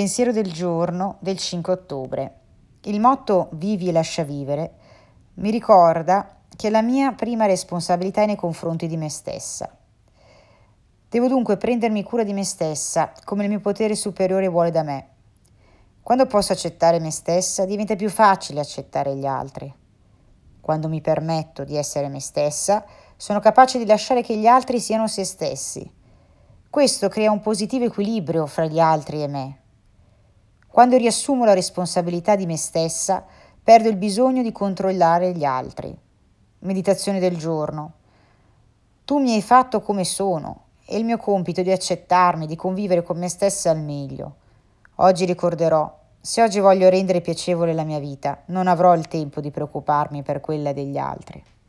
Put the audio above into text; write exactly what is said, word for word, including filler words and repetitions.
Pensiero del giorno del cinque ottobre. Il motto "Vivi e lascia vivere" mi ricorda che è la mia prima responsabilità nei confronti di me stessa. Devo dunque prendermi cura di me stessa come il mio potere superiore vuole da me. Quando posso accettare me stessa, diventa più facile accettare gli altri. Quando mi permetto di essere me stessa, sono capace di lasciare che gli altri siano se stessi. Questo crea un positivo equilibrio fra gli altri e me. Quando riassumo la responsabilità di me stessa, perdo il bisogno di controllare gli altri. Meditazione del giorno. Tu mi hai fatto come sono e il mio compito è di accettarmi, di convivere con me stessa al meglio. Oggi ricorderò, se oggi voglio rendere piacevole la mia vita, non avrò il tempo di preoccuparmi per quella degli altri.